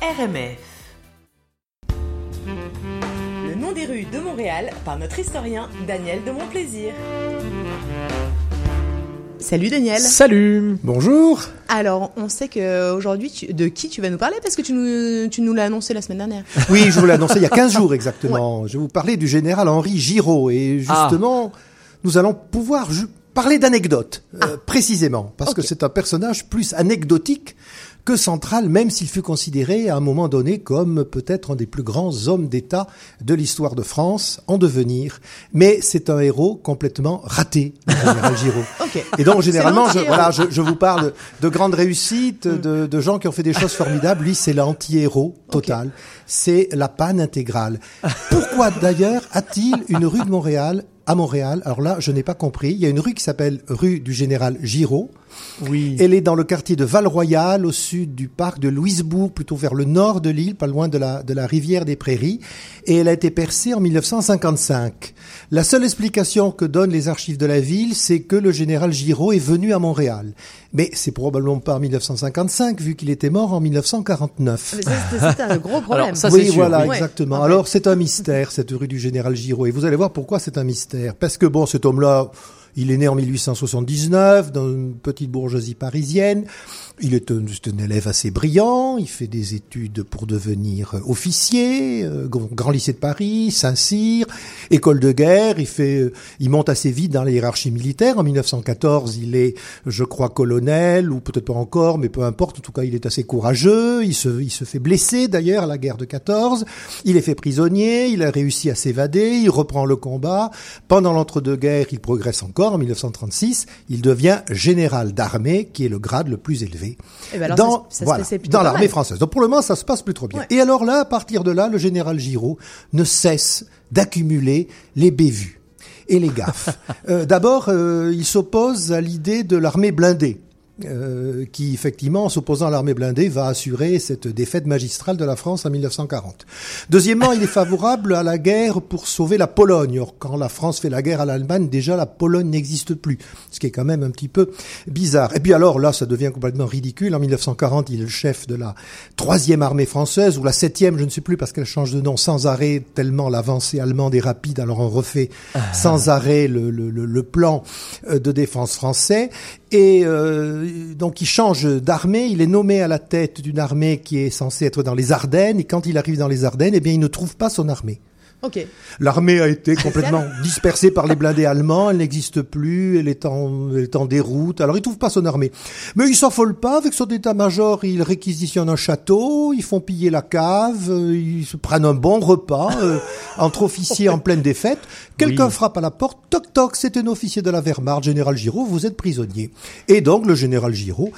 RMF. Le nom des rues de Montréal par notre historien Daniel de Montplaisir. Salut Daniel. Salut. Bonjour. Alors, on sait qu'aujourd'hui, de qui tu vas nous parler parce que tu nous l'as annoncé la semaine dernière. Oui, je vous l'ai annoncé il y a 15 jours exactement. Ouais. Je vais vous parler du général Henri Giraud et justement, nous allons pouvoir parler d'anecdotes précisément parce que c'est un personnage plus anecdotique que central, même s'il fut considéré à un moment donné comme peut-être un des plus grands hommes d'État de l'histoire de France en devenir. Mais c'est un héros complètement raté, le général Giraud. Et donc généralement, je vous parle de grandes réussites, de gens qui ont fait des choses formidables. Lui, c'est l'anti-héros total. C'est la panne intégrale. Pourquoi d'ailleurs a-t-il une rue de Montréal à Montréal? Alors là, je n'ai pas compris. Il y a une rue qui s'appelle rue du Général Giraud. Oui. Elle est dans le quartier de Val-Royal, au sud du parc de Louisbourg, plutôt vers le nord de l'île, pas loin de la rivière des Prairies. Et elle a été percée en 1955. La seule explication que donnent les archives de la ville, c'est que le général Giraud est venu à Montréal. Mais c'est probablement pas en 1955, vu qu'il était mort en 1949. Mais c'est un gros problème. Alors, ça, c'est sûr. Exactement. Ouais. Alors, c'est un mystère, cette rue du général Giraud. Et vous allez voir pourquoi c'est un mystère. Parce que, bon, cet homme-là... Il est né en 1879 dans une petite bourgeoisie parisienne. Il est un élève assez brillant. Il fait des études pour devenir officier, grand lycée de Paris, Saint-Cyr, école de guerre. Il monte assez vite dans la hiérarchie militaire. En 1914, il est, je crois, colonel ou peut-être pas encore, mais peu importe. En tout cas, il est assez courageux. Il se fait blesser d'ailleurs à la guerre de 14. Il est fait prisonnier. Il a réussi à s'évader. Il reprend le combat. Pendant l'entre-deux-guerres, il progresse encore. En 1936, il devient général d'armée, qui est le grade le plus élevé dans l'armée française. Donc pour le moment, ça se passe plus trop bien. Ouais. Et alors là, à partir de là, le général Giraud ne cesse d'accumuler les bévues et les gaffes. D'abord, il s'oppose à l'idée de l'armée blindée. Qui effectivement, en s'opposant à l'armée blindée, va assurer cette défaite magistrale de la France en 1940. Deuxièmement, il est favorable à la guerre pour sauver la Pologne. Or, quand la France fait la guerre à l'Allemagne, déjà la Pologne n'existe plus, ce qui est quand même un petit peu bizarre. Et puis alors là, ça devient complètement ridicule. En 1940, il est le chef de la 3e armée française, ou la 7e, je ne sais plus, parce qu'elle change de nom sans arrêt, tellement l'avancée allemande est rapide. Alors on refait sans arrêt le plan de défense français. Et donc il change d'armée, il est nommé à la tête d'une armée qui est censée être dans les Ardennes, et quand il arrive dans les Ardennes, eh bien il ne trouve pas son armée. L'armée a été complètement dispersée par les blindés allemands, elle n'existe plus, elle est en déroute, alors il trouve pas son armée. Mais il s'affole pas, avec son état-major, il réquisitionne un château, ils font piller la cave, ils se prennent un bon repas, entre officiers en pleine défaite. Quelqu'un frappe à la porte, toc toc, c'est un officier de la Wehrmacht, général Giraud, vous êtes prisonnier. Et donc le général Giraud,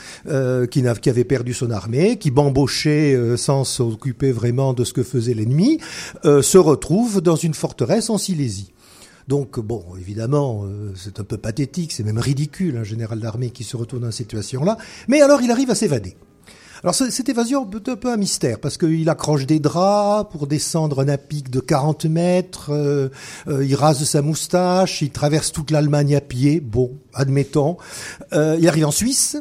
qui avait perdu son armée, qui bambochait sans s'occuper vraiment de ce que faisait l'ennemi, se retrouve dans une forteresse en Silésie. Donc, bon, évidemment, c'est un peu pathétique, c'est même ridicule, un général d'armée qui se retrouve dans cette situation-là. Mais alors, il arrive à s'évader. Alors, cette évasion est un peu un mystère, parce qu'il accroche des draps pour descendre un pic de 40 mètres, il rase sa moustache, il traverse toute l'Allemagne à pied, bon, admettons. Il arrive en Suisse,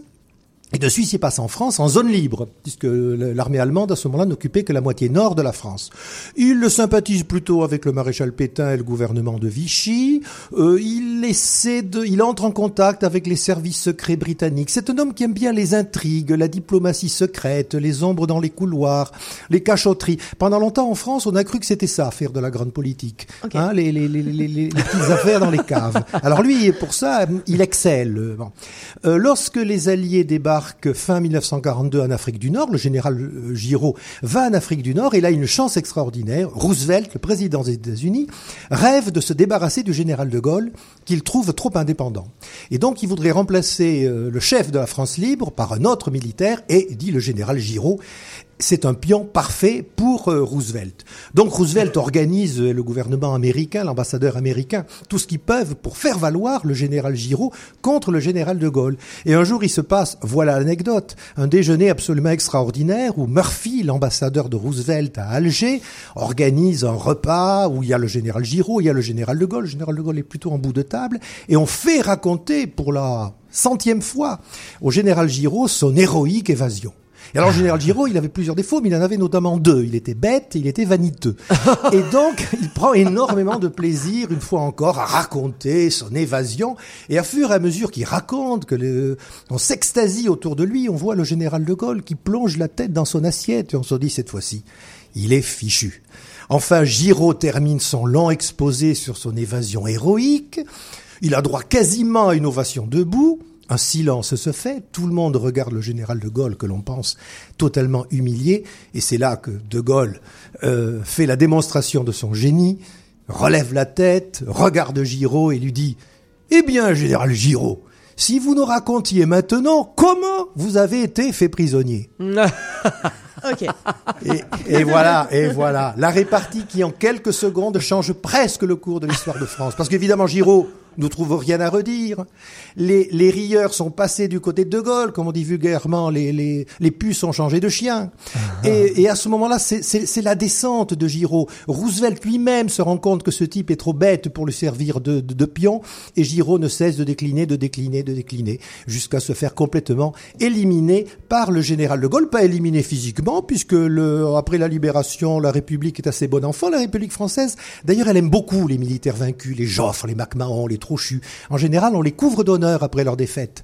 et de Suisse, il passe en France en zone libre, puisque l'armée allemande, à ce moment-là, n'occupait que la moitié nord de la France. Il le sympathise plutôt avec le maréchal Pétain et le gouvernement de Vichy. Il entre en contact avec les services secrets britanniques. C'est un homme qui aime bien les intrigues, la diplomatie secrète, les ombres dans les couloirs, les cachotteries. Pendant longtemps, en France, on a cru que c'était ça, faire de la grande politique. Les petites affaires dans les caves. Alors lui, pour ça, il excelle. Bon. Lorsque les Alliés débarquent fin 1942 en Afrique du Nord, le général Giraud va en Afrique du Nord et là, il a une chance extraordinaire. Roosevelt, le président des États-Unis, rêve de se débarrasser du général de Gaulle qu'il trouve trop indépendant. Et donc, il voudrait remplacer le chef de la France libre par un autre militaire et, dit le général Giraud, c'est un pion parfait pour Roosevelt. Donc Roosevelt organise le gouvernement américain, l'ambassadeur américain, tout ce qu'ils peuvent pour faire valoir le général Giraud contre le général de Gaulle. Et un jour, il se passe, voilà l'anecdote, un déjeuner absolument extraordinaire où Murphy, l'ambassadeur de Roosevelt à Alger, organise un repas où il y a le général Giraud, il y a le général de Gaulle. Le général de Gaulle est plutôt en bout de table. Et on fait raconter pour la 100e fois au général Giraud son héroïque évasion. Et alors, Général Giraud, il avait plusieurs défauts, mais il en avait notamment deux. Il était bête et il était vaniteux. Et donc, il prend énormément de plaisir, une fois encore, à raconter son évasion. Et à fur et à mesure qu'il raconte, on s'extasie autour de lui, on voit le général de Gaulle qui plonge la tête dans son assiette. Et on se dit, cette fois-ci, il est fichu. Enfin, Giraud termine son long exposé sur son évasion héroïque. Il a droit quasiment à une ovation debout. Un silence se fait, tout le monde regarde le général de Gaulle que l'on pense totalement humilié, et c'est là que de Gaulle fait la démonstration de son génie, relève la tête, regarde Giraud et lui dit « Eh bien, général Giraud, si vous nous racontiez maintenant comment vous avez été fait prisonnier ?» Okay. Et voilà, la répartie qui en quelques secondes change presque le cours de l'histoire de France, parce qu'évidemment Giraud ne trouve rien à redire, les rieurs sont passés du côté de Gaulle, comme on dit vulgairement, les puces ont changé de chien, et à ce moment-là c'est la descente de Giraud. Roosevelt lui-même se rend compte que ce type est trop bête pour lui servir de pion, et Giraud ne cesse de décliner, jusqu'à se faire complètement éliminer par le général de Gaulle, pas éliminé physiquement, puisque après la Libération, la République est assez bonne enfant, la République française. D'ailleurs, elle aime beaucoup les militaires vaincus, les Joffre, les Mac-Mahon, les Trochus. En général, on les couvre d'honneur après leur défaite.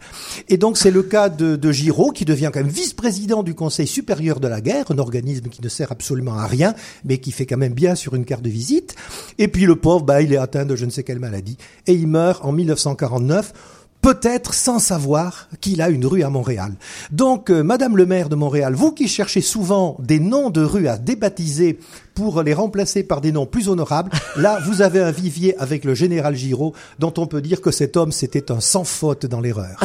Et donc, c'est le cas de Giraud, qui devient quand même vice-président du Conseil supérieur de la guerre, un organisme qui ne sert absolument à rien, mais qui fait quand même bien sur une carte de visite. Et puis, le pauvre, il est atteint de je ne sais quelle maladie. Et il meurt en 1949. Peut-être sans savoir qu'il a une rue à Montréal. Donc, Madame le maire de Montréal, vous qui cherchez souvent des noms de rues à débaptiser pour les remplacer par des noms plus honorables, là, vous avez un vivier avec le général Giraud, dont on peut dire que cet homme, c'était un sans faute dans l'erreur.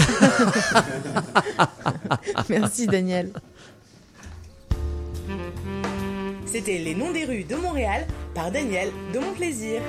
Merci, Daniel. C'était Les Noms des rues de Montréal par Daniel de Montplaisir.